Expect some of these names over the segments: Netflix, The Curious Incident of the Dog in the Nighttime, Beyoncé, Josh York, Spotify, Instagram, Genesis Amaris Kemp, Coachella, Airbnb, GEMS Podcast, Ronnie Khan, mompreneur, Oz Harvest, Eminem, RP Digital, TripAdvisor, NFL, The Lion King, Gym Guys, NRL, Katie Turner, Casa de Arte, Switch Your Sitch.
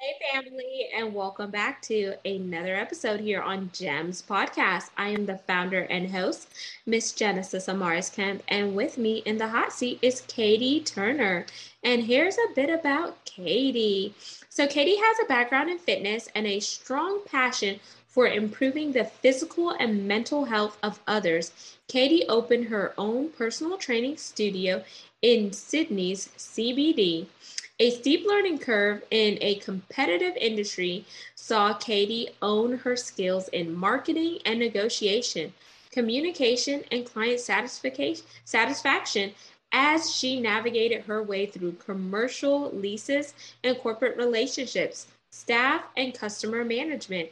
Hey family, and welcome back to another episode here on GEMS Podcast. I am the founder and host, Miss Genesis Amaris Kemp, and with me in the hot seat is Katie Turner. And here's a bit about Katie. So Katie has a background in fitness and a strong passion for improving the physical and mental health of others. Katie opened her own personal training studio in Sydney's CBD. A steep learning curve in a competitive industry saw Katie own her skills in marketing and negotiation, communication, and client satisfaction as she navigated her way through commercial leases and corporate relationships, staff, and customer management.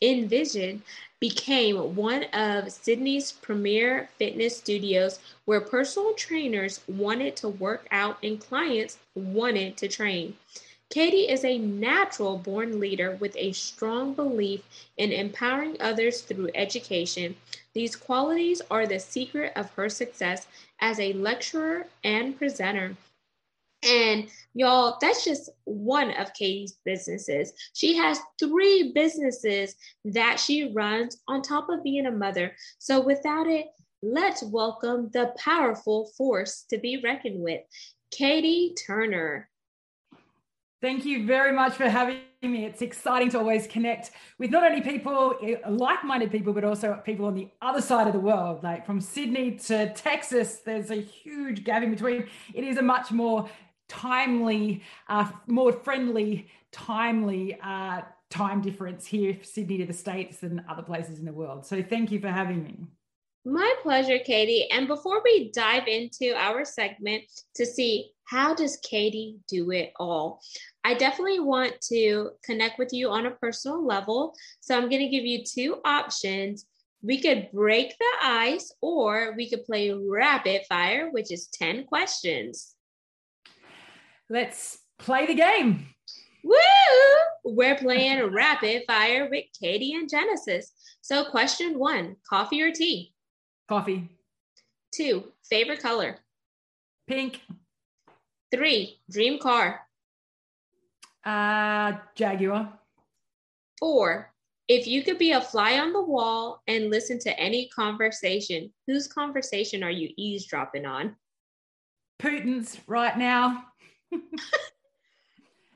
Envision became one of Sydney's premier fitness studios where personal trainers wanted to work out and clients wanted to train. Katie is a natural born leader with a strong belief in empowering others through education. These qualities are the secret of her success as a lecturer and presenter. And y'all, that's just one of Katie's businesses. She has three businesses that she runs on top of being a mother. So without it, let's welcome the powerful force to be reckoned with, Katie Turner. Thank you very much for having me. It's exciting to always connect with not only people, like-minded people, but also people on the other side of the world, like from Sydney to Texas. There's a huge gap in between. It is a much more friendly time difference here, Sydney to the States and other places in the world. So thank you for having me. My pleasure, Katie. And before we dive into our segment to see how does Katie do it all, I definitely want to connect with you on a personal level. So I'm going to give you two options. We could break the ice, or we could play rapid fire, which is 10 questions. Let's play the game. Woo! We're playing rapid fire with Katie and Genesis. So question one, coffee or tea? Coffee. 2, favorite color? Pink. 3, dream car? Jaguar. 4, if you could be a fly on the wall and listen to any conversation, whose conversation are you eavesdropping on? Putin's right now.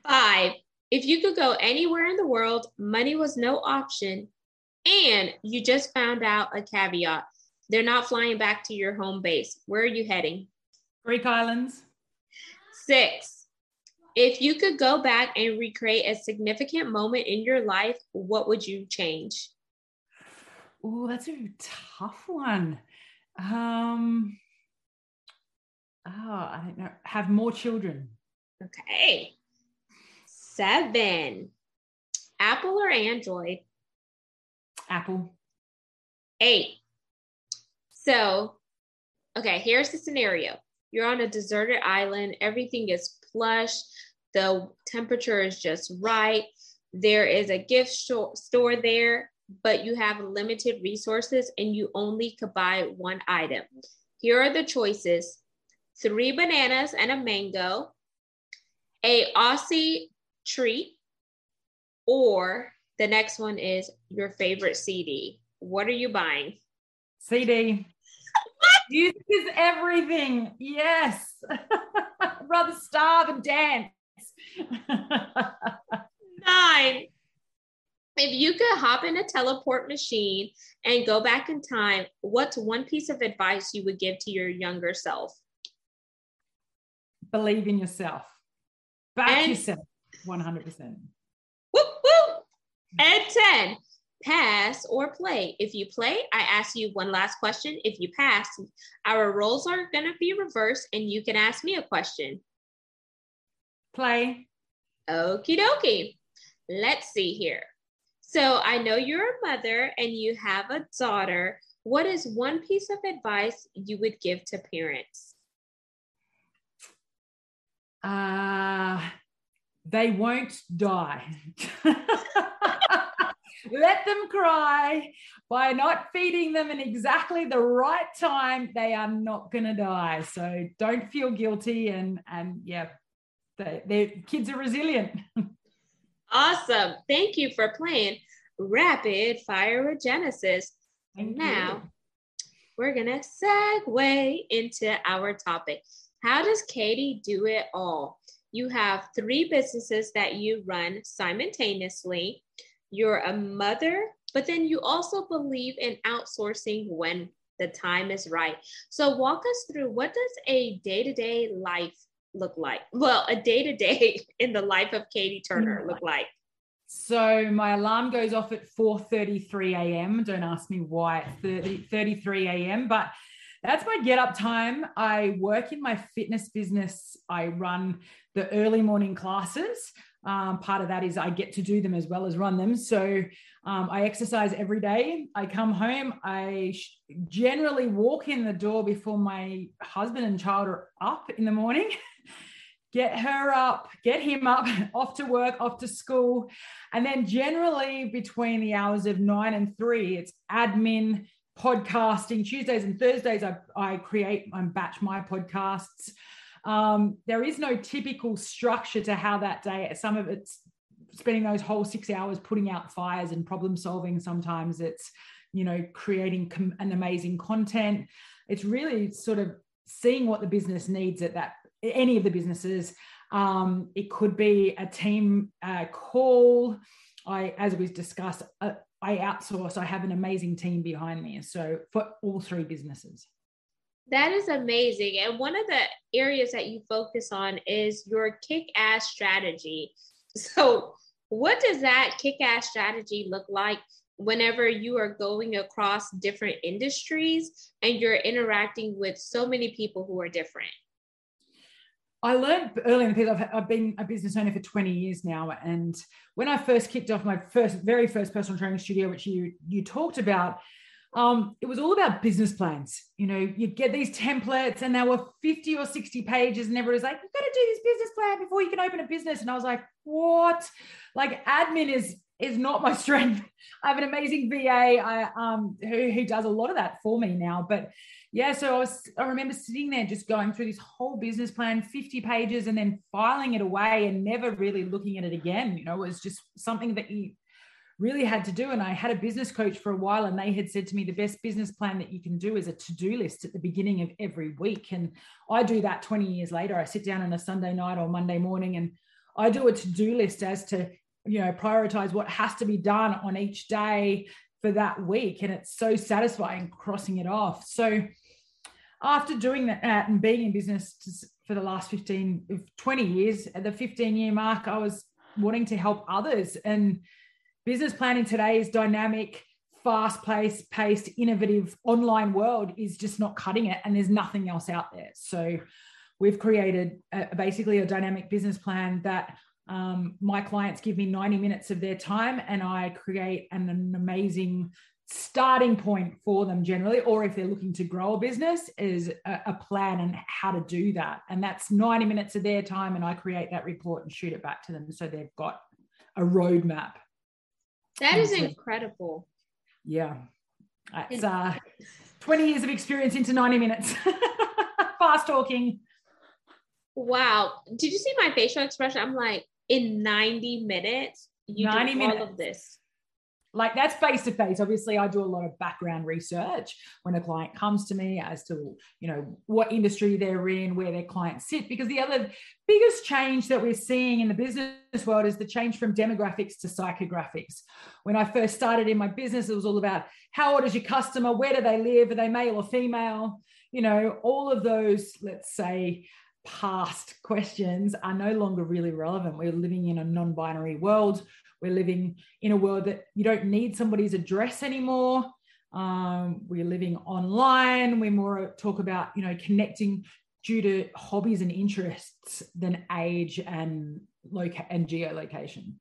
5, if you could go anywhere in the world, money was no option, and you just found out a caveat, they're not flying back to your home base, where are you heading? Greek Islands. 6, if you could go back and recreate a significant moment in your life, what would you change? Oh, that's a tough one. I don't know. Have more children. Okay. 7, Apple or Android? Apple. 8, so, okay, here's the scenario. You're on a deserted island. Everything is plush. The temperature is just right. There is a gift store there, but you have limited resources and you only could buy one item. Here are the choices. 3 bananas and a mango, a Aussie treat, or the next one is your favorite CD. What are you buying? CD. Music is everything. Yes. I'd rather starve and dance. 9, if you could hop in a teleport machine and go back in time, what's one piece of advice you would give to your younger self? Believe in yourself. Yourself 100%. Whoop, whoop. And 10, pass or play. If you play, I ask you one last question. If you pass, our roles are going to be reversed and you can ask me a question. Play. Okie dokie. Let's see here. So I know you're a mother and you have a daughter. What is one piece of advice you would give to parents? They won't die. Let them cry. By not feeding them in exactly the right time, they are not going to die. So don't feel guilty. And yeah, the kids are resilient. Awesome. Thank you for playing Rapid Fire with Genesis. And now we're going to segue into our topic. How does Katie do it all? You have three businesses that you run simultaneously. You're a mother, but then you also believe in outsourcing when the time is right. So walk us through, what does a day-to-day life look like? Well, a day-to-day in the life of Katie Turner look like? So my alarm goes off at 4:33 a.m. Don't ask me why at 33 a.m., but that's my get up time. I work in my fitness business. I run the early morning classes. Part of that is I get to do them as well as run them. So I exercise every day. I come home. I generally walk in the door before my husband and child are up in the morning, get her up, get him up, off to work, off to school. And then generally between the hours of 9 and 3, it's admin, podcasting. Tuesdays and Thursdays, I create and batch my podcasts. There is no typical structure to how that day, some of it's spending those whole 6 hours putting out fires and problem solving. Sometimes it's, you know, creating an amazing content. It's really sort of seeing what the business needs at that, any of the businesses. It could be a team call. As we discussed, I outsource. I have an amazing team behind me. So for all three businesses. That is amazing. And one of the areas that you focus on is your kick-ass strategy. So what does that kick-ass strategy look like whenever you are going across different industries and you're interacting with so many people who are different? I learned early in the piece, I've been a business owner for 20 years now. And when I first kicked off my very first personal training studio, which you talked about, it was all about business plans. You know, you'd get these templates and they were 50 or 60 pages and everybody's like, you've got to do this business plan before you can open a business. And I was like, what? Like admin is not my strength. I have an amazing VA who does a lot of that for me now. But yeah, so I remember sitting there just going through this whole business plan, 50 pages, and then filing it away and never really looking at it again. You know, it was just something that you really had to do. And I had a business coach for a while and they had said to me, the best business plan that you can do is a to-do list at the beginning of every week. And I do that 20 years later. I sit down on a Sunday night or Monday morning and I do a to-do list as to, you know, prioritize what has to be done on each day for that week. And it's so satisfying crossing it off. So after doing that and being in business for the last 20 years, at the 15-year mark, I was wanting to help others. And business planning today's dynamic, fast-paced, innovative online world is just not cutting it, and there's nothing else out there. So we've created basically a dynamic business plan that my clients give me 90 minutes of their time, and I create an amazing starting point for them generally, or if they're looking to grow a business, is a plan and how to do that. And that's 90 minutes of their time, and I create that report and shoot it back to them so they've got a roadmap. That is incredible. Yeah. It's 20 years of experience into 90 minutes. Fast talking. Wow. Did you see my facial expression? I'm like, in 90 minutes, you do all of this. Like, that's face-to-face. Obviously, I do a lot of background research when a client comes to me as to, you know, what industry they're in, where their clients sit. Because the other biggest change that we're seeing in the business world is the change from demographics to psychographics. When I first started in my business, it was all about how old is your customer? Where do they live? Are they male or female? You know, all of those, let's say, past questions are no longer really relevant. We're living in a non-binary world. We're living in a world that you don't need somebody's address anymore. We're living online. We more talk about, you know, connecting due to hobbies and interests than age and geolocation.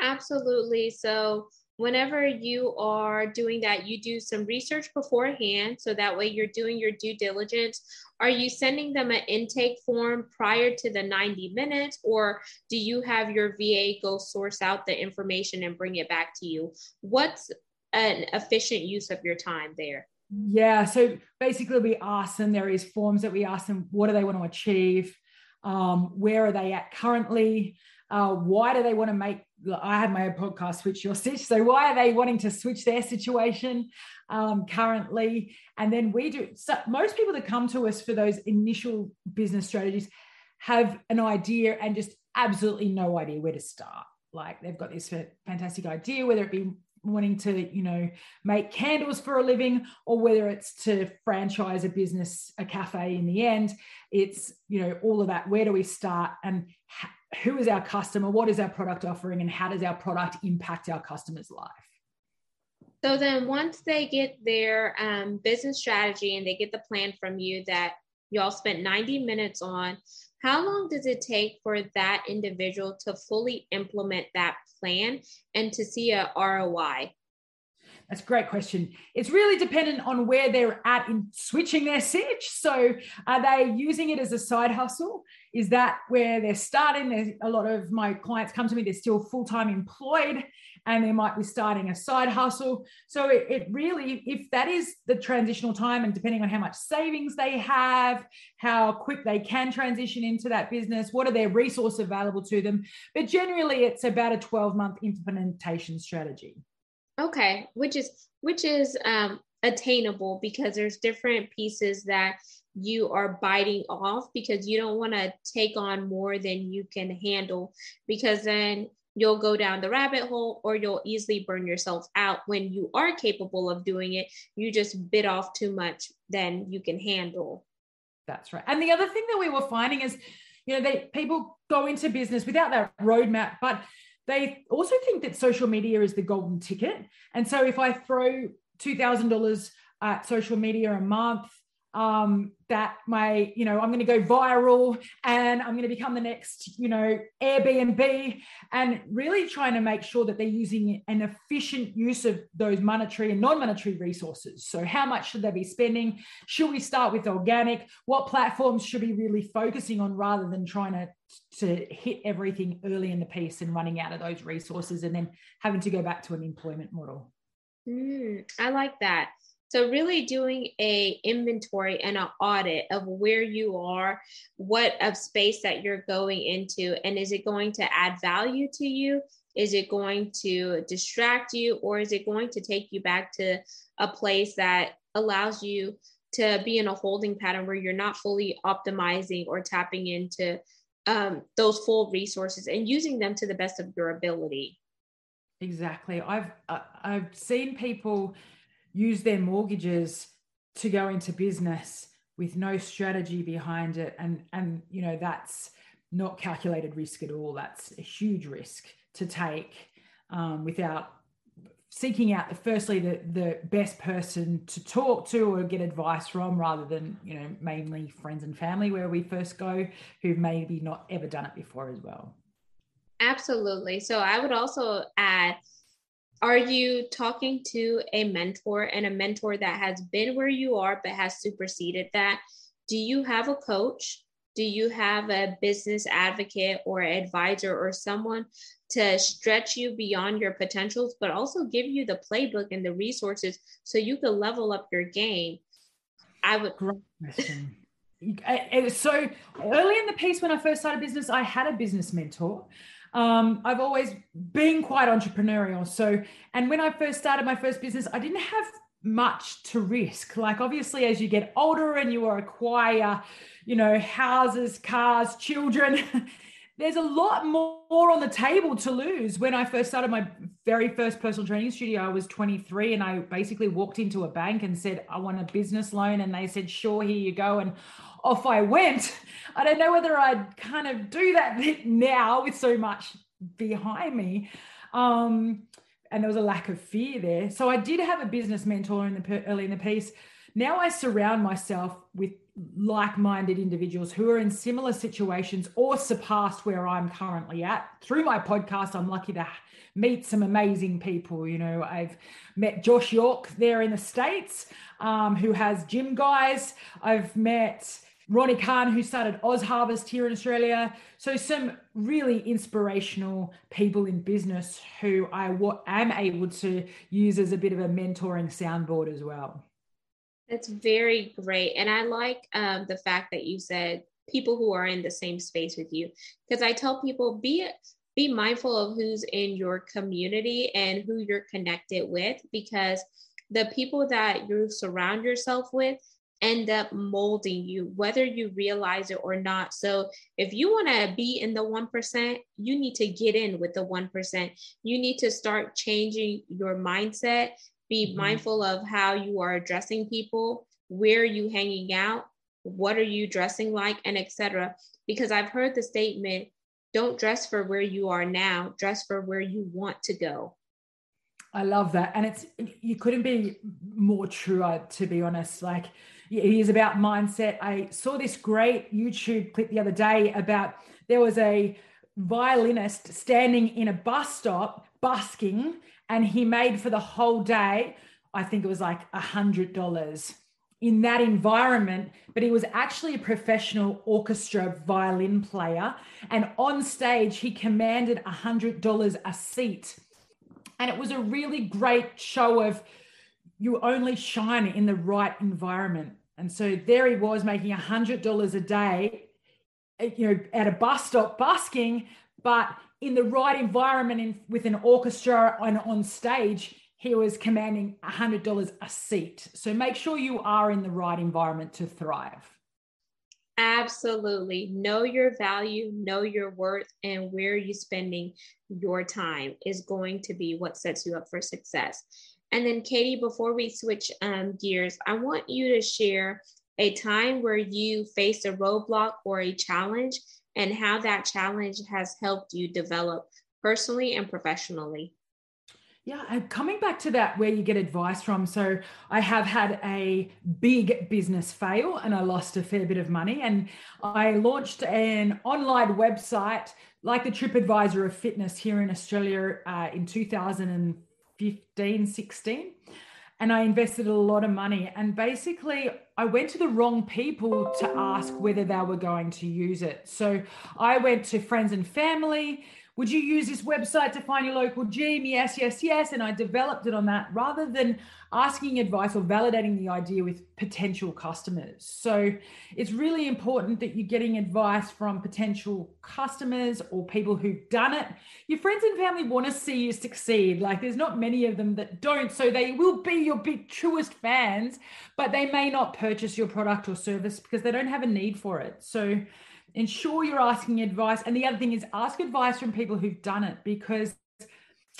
Absolutely. So whenever you are doing that, you do some research beforehand. So that way you're doing your due diligence. Are you sending them an intake form prior to the 90 minutes, or do you have your VA go source out the information and bring it back to you? What's an efficient use of your time there? Yeah. So basically we ask them, there is forms that we ask them, what do they want to achieve? Where are they at currently? Why do they want to make, I had my own podcast, Switch Your Sitch. So why are they wanting to switch their situation currently? And then we do, so most people that come to us for those initial business strategies have an idea and just absolutely no idea where to start. Like they've got this fantastic idea, whether it be wanting to, you know, make candles for a living, or whether it's to franchise a business, a cafe in the end. It's, you know, all of that. Where do we start? And who is our customer? What is our product offering? And how does our product impact our customer's life? So then once they get their business strategy and they get the plan from you that y'all spent 90 minutes on, how long does it take for that individual to fully implement that plan and to see a ROI? That's a great question. It's really dependent on where they're at in switching their sitch. So are they using it as a side hustle? Is that where they're starting? There's a lot of my clients come to me, they're still full-time employed and they might be starting a side hustle. So it really, if that is the transitional time, and depending on how much savings they have, how quick they can transition into that business, what are their resources available to them? But generally it's about a 12-month implementation strategy. Okay, which is attainable, because there's different pieces that you are biting off, because you don't want to take on more than you can handle, because then you'll go down the rabbit hole or you'll easily burn yourself out when you are capable of doing it. You just bit off too much than you can handle. That's right. And the other thing that we were finding is, you know, that people go into business without that roadmap, but they also think that social media is the golden ticket. And so if I throw $2,000 at social media a month, that my, you know, I'm going to go viral and I'm going to become the next, you know, Airbnb, and really trying to make sure that they're using an efficient use of those monetary and non-monetary resources. So how much should they be spending? Should we start with organic? What platforms should we really focusing on, rather than trying to hit everything early in the piece and running out of those resources and then having to go back to an employment model. I like that. So really doing a inventory and an audit of where you are, what of space that you're going into, and is it going to add value to you? Is it going to distract you, or is it going to take you back to a place that allows you to be in a holding pattern where you're not fully optimizing or tapping into those full resources and using them to the best of your ability? Exactly. I've seen people use their mortgages to go into business with no strategy behind it. And you know, that's not calculated risk at all. That's a huge risk to take without seeking out, firstly, the best person to talk to or get advice from, rather than, you know, mainly friends and family where we first go, who maybe not ever done it before as well. Absolutely. So I would also add, are you talking to a mentor, and a mentor that has been where you are but has superseded that? Do you have a coach? Do you have a business advocate or advisor or someone to stretch you beyond your potentials, but also give you the playbook and the resources so you can level up your game? I would. Great question. So early in the piece, when I first started business, I had a business mentor. I've always been quite entrepreneurial. So, and when I first started my first business, I didn't have much to risk. Like obviously, as you get older and you acquire, you know, houses, cars, children, there's a lot more on the table to lose. When I first started my very first personal training studio, I was 23, and I basically walked into a bank and said, I want a business loan. And they said, sure, here you go. And off I went. I don't know whether I'd kind of do that now with so much behind me. And there was a lack of fear there. So I did have a business mentor early in the piece. Now I surround myself with like-minded individuals who are in similar situations or surpassed where I'm currently at. Through my podcast, I'm lucky to meet some amazing people. You know, I've met Josh York there in the States, who has Gym Guys. I've met Ronnie Khan, who started Oz Harvest here in Australia. So some really inspirational people in business who I am able to use as a bit of a mentoring soundboard as well. That's very great. And I like the fact that you said people who are in the same space with you, because I tell people, be mindful of who's in your community and who you're connected with, because the people that you surround yourself with end up molding you, whether you realize it or not. So if you want to be in the 1%, you need to get in with the 1%. You need to start changing your mindset. Be mindful of how you are addressing people, where are you hanging out, what are you dressing like, and et cetera. Because I've heard the statement, don't dress for where you are now, dress for where you want to go. I love that. And you couldn't be more true, to be honest. Like, it is about mindset. I saw this great YouTube clip the other day about there was a violinist standing in a bus stop busking, and he made for the whole day, I think it was like $100 in that environment. But he was actually a professional orchestra violin player. And on stage, he commanded $100 a seat. And it was a really great show of you only shine in the right environment. And so there he was making $100 a day, you know, at a bus stop busking, but in the right environment with an orchestra and on stage, he was commanding $100 a seat. So make sure you are in the right environment to thrive. Absolutely. Know your value, know your worth, and where you're spending your time is going to be what sets you up for success. And then, Katie, before we switch gears, I want you to share a time where you faced a roadblock or a challenge, and how that challenge has helped you develop personally and professionally. Yeah, and coming back to that, where you get advice from. So I have had a big business fail and I lost a fair bit of money, and I launched an online website like the TripAdvisor of fitness here in Australia in 2015, 16. And I invested a lot of money, and basically I went to the wrong people to ask whether they were going to use it. So I went to friends and family. Would you use this website to find your local gym? Yes, yes, yes. And I developed it on that rather than asking advice or validating the idea with potential customers. So it's really important that you're getting advice from potential customers or people who've done it. Your friends and family want to see you succeed. Like, there's not many of them that don't. So they will be your big truest fans, but they may not purchase your product or service because they don't have a need for it. So ensure you're asking advice. And the other thing is ask advice from people who've done it, because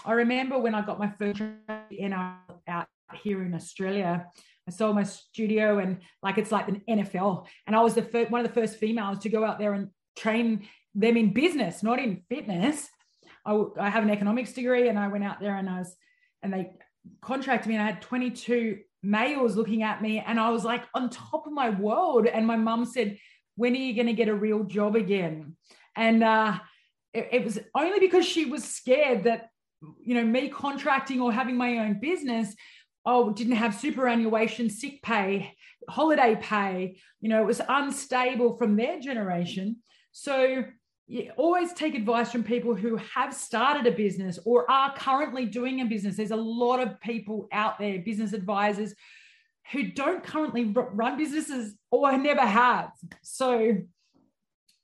I remember when I got my first NRL out here in Australia, I sold my studio, and like, it's like an NFL. And I was one of the first females to go out there and train them in business, not in fitness. I have an economics degree, and I went out there and they contracted me, and I had 22 males looking at me, and I was like on top of my world. And my mum said, when are you going to get a real job again? And it was only because she was scared that, you know, me contracting or having my own business, didn't have superannuation, sick pay, holiday pay. You know, it was unstable from their generation. So you always take advice from people who have started a business or are currently doing a business. There's a lot of people out there, business advisors, who don't currently run businesses or never have. So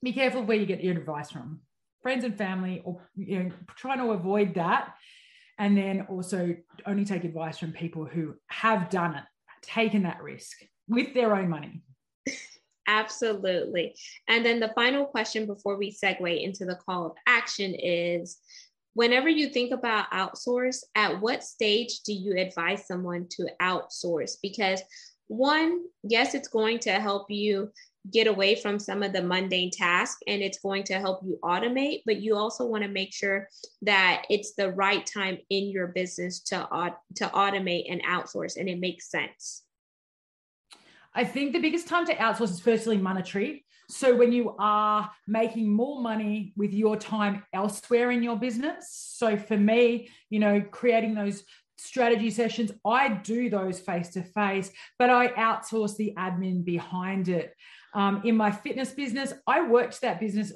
be careful where you get your advice from. Friends and family, or, you know, trying to avoid that. And then also only take advice from people who have done it, taken that risk with their own money. Absolutely. And then the final question before we segue into the call of action is, whenever you think about outsource, at what stage do you advise someone to outsource? Because one, yes, it's going to help you get away from some of the mundane tasks, and it's going to help you automate, but you also want to make sure that it's the right time in your business to automate and outsource, and it makes sense. I think the biggest time to outsource is firstly monetary. So when you are making more money with your time elsewhere in your business. So for me, you know, creating those strategy sessions, I do those face-to-face, but I outsource the admin behind it. In my fitness business, I worked that business.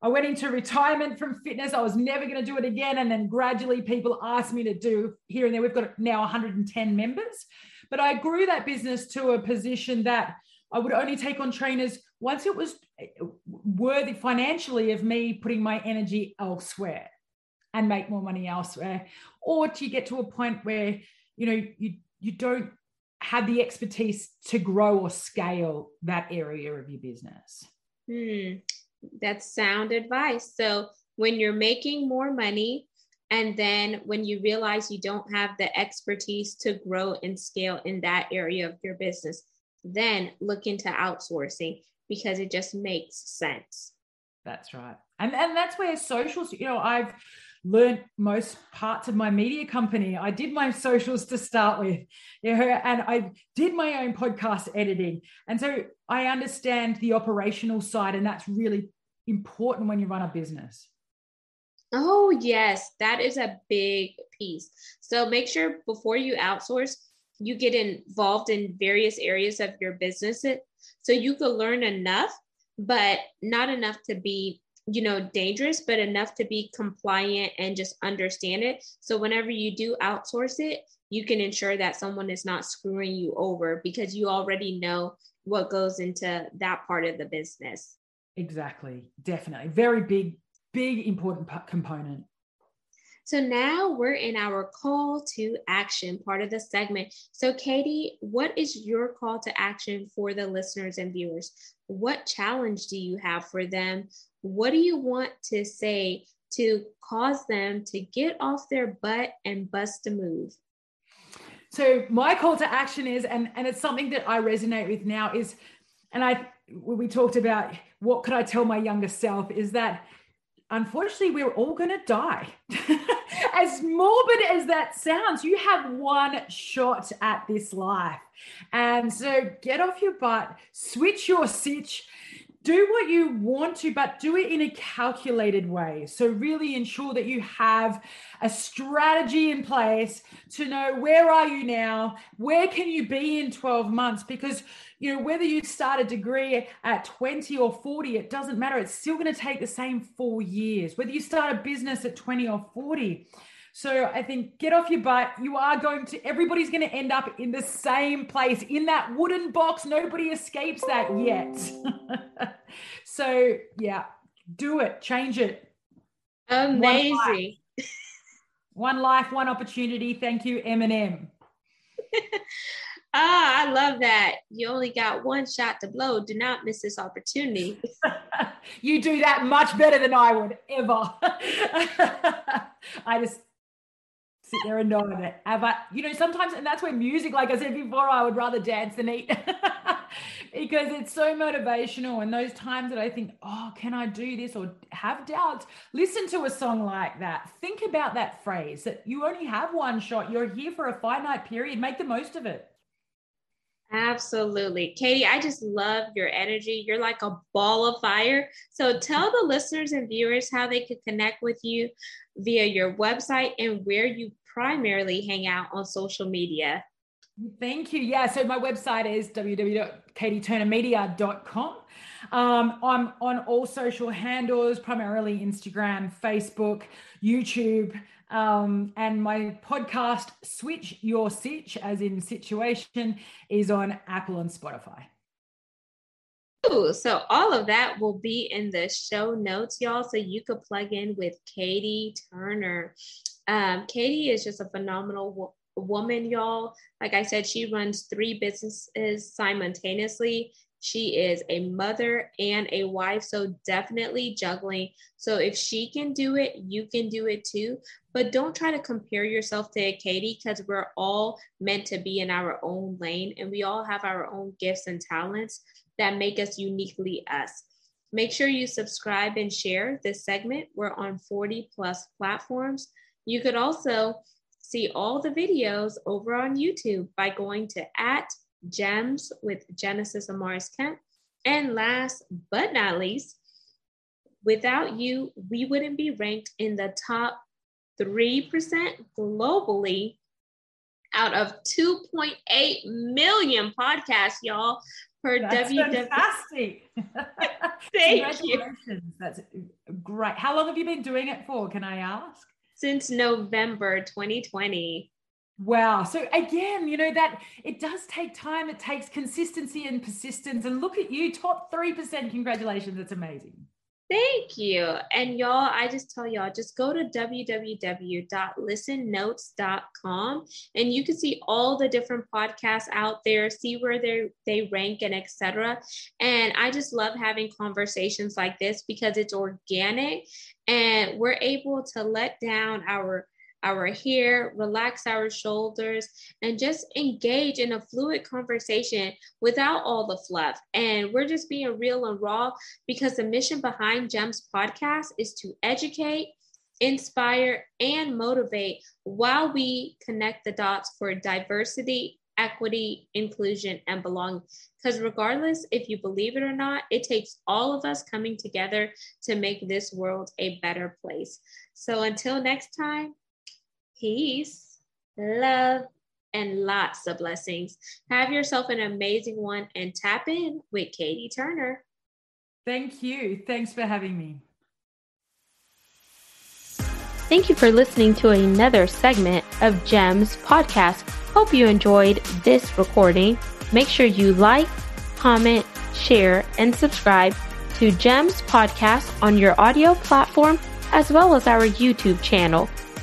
I went into retirement from fitness. I was never going to do it again. And then gradually people asked me to do here and there. We've got now 110 members, but I grew that business to a position that I would only take on trainers once it was worthy financially of me putting my energy elsewhere and make more money elsewhere. Or do you get to a point where, you know, you don't have the expertise to grow or scale that area of your business? That's sound advice. So when you're making more money, and then when you realize you don't have the expertise to grow and scale in that area of your business, then look into outsourcing because it just makes sense. That's right. And that's where socials, you know, I've learned most parts of my media company. I did my socials to start with, you know, and I did my own podcast editing. And so I understand the operational side, and that's really important when you run a business. Oh, yes. That is a big piece. So make sure before you outsource, you get involved in various areas of your business so you could learn enough, but not enough to be, you know, dangerous, but enough to be compliant and just understand it. So whenever you do outsource it, you can ensure that someone is not screwing you over because you already know what goes into that part of the business. Exactly. Definitely. Very big, important component. So now we're in our call to action part of the segment. So Katie, what is your call to action for the listeners and viewers? What challenge do you have for them? What do you want to say to cause them to get off their butt and bust a move? So my call to action is, and it's something that I resonate with now is, and we talked about what could I tell my younger self, is that unfortunately we're all going to die. As morbid as that sounds, you have one shot at this life. And so get off your butt, switch your sitch, do what you want to, but do it in a calculated way. So really ensure that you have a strategy in place to know where are you now, where can you be in 12 months? Because, you know, whether you start a degree at 20 or 40, it doesn't matter. It's still going to take the same 4 years, whether you start a business at 20 or 40. So I think get off your butt. Everybody's going to end up in the same place in that wooden box. Nobody escapes that yet. So yeah, do it, change it. Amazing. One life, one opportunity. Thank you, Eminem. I love that. You only got one shot to blow. Do not miss this opportunity. You do that much better than I would ever. I just sit there and nod at it. But, you know, sometimes, and that's where music, like I said before, I would rather dance than eat because it's so motivational. And those times that I think, oh, can I do this, or have doubts, listen to a song like that. Think about that phrase that you only have one shot. You're here for a finite period. Make the most of it. Absolutely. Katie, I just love your energy. You're like a ball of fire. So tell the listeners and viewers how they could connect with you via your website and where you primarily hang out on social media. Thank you. Yeah. So my website is www.katieturnermedia.com. I'm on all social handles, primarily Instagram, Facebook, YouTube, and my podcast, Switch Your Sitch, as in situation, is on Apple and Spotify. Ooh, so all of that will be in the show notes, y'all, so you could plug in with Katie Turner. Katie is just a phenomenal woman, y'all. Like I said, she runs 3 businesses simultaneously. She is a mother and a wife, so definitely juggling. So if she can do it, you can do it too. But don't try to compare yourself to Katie because we're all meant to be in our own lane, and we all have our own gifts and talents that make us uniquely us. Make sure you subscribe and share this segment. We're on 40+ platforms. You could also see all the videos over on YouTube by going to GEMS with Genesis Amaris Kemp. And last but not least, without you, we wouldn't be ranked in the top 3% globally out of 2.8 million podcasts, y'all, per WWF. Thank you. That's great. How long have you been doing it for, can I ask? Since November 2020. Wow. So again, you know, that it does take time. It takes consistency and persistence. And look at you, top 3%. Congratulations. That's amazing. Thank you. And y'all, I just tell y'all, just go to www.listennotes.com and you can see all the different podcasts out there, see where they rank and et cetera. And I just love having conversations like this because it's organic and we're able to let down our hair, relax our shoulders, and just engage in a fluid conversation without all the fluff. And we're just being real and raw because the mission behind GEMS Podcast is to educate, inspire, and motivate while we connect the dots for diversity, equity, inclusion, and belonging. Because regardless if you believe it or not, it takes all of us coming together to make this world a better place. So until next time, peace, love, and lots of blessings. Have yourself an amazing one and tap in with Katie Turner. Thank you. Thanks for having me. Thank you for listening to another segment of GEMS Podcast. Hope you enjoyed this recording. Make sure you like, comment, share, and subscribe to GEMS Podcast on your audio platform, as well as our YouTube channel,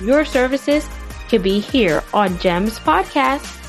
your services could be here on GEMS Podcast.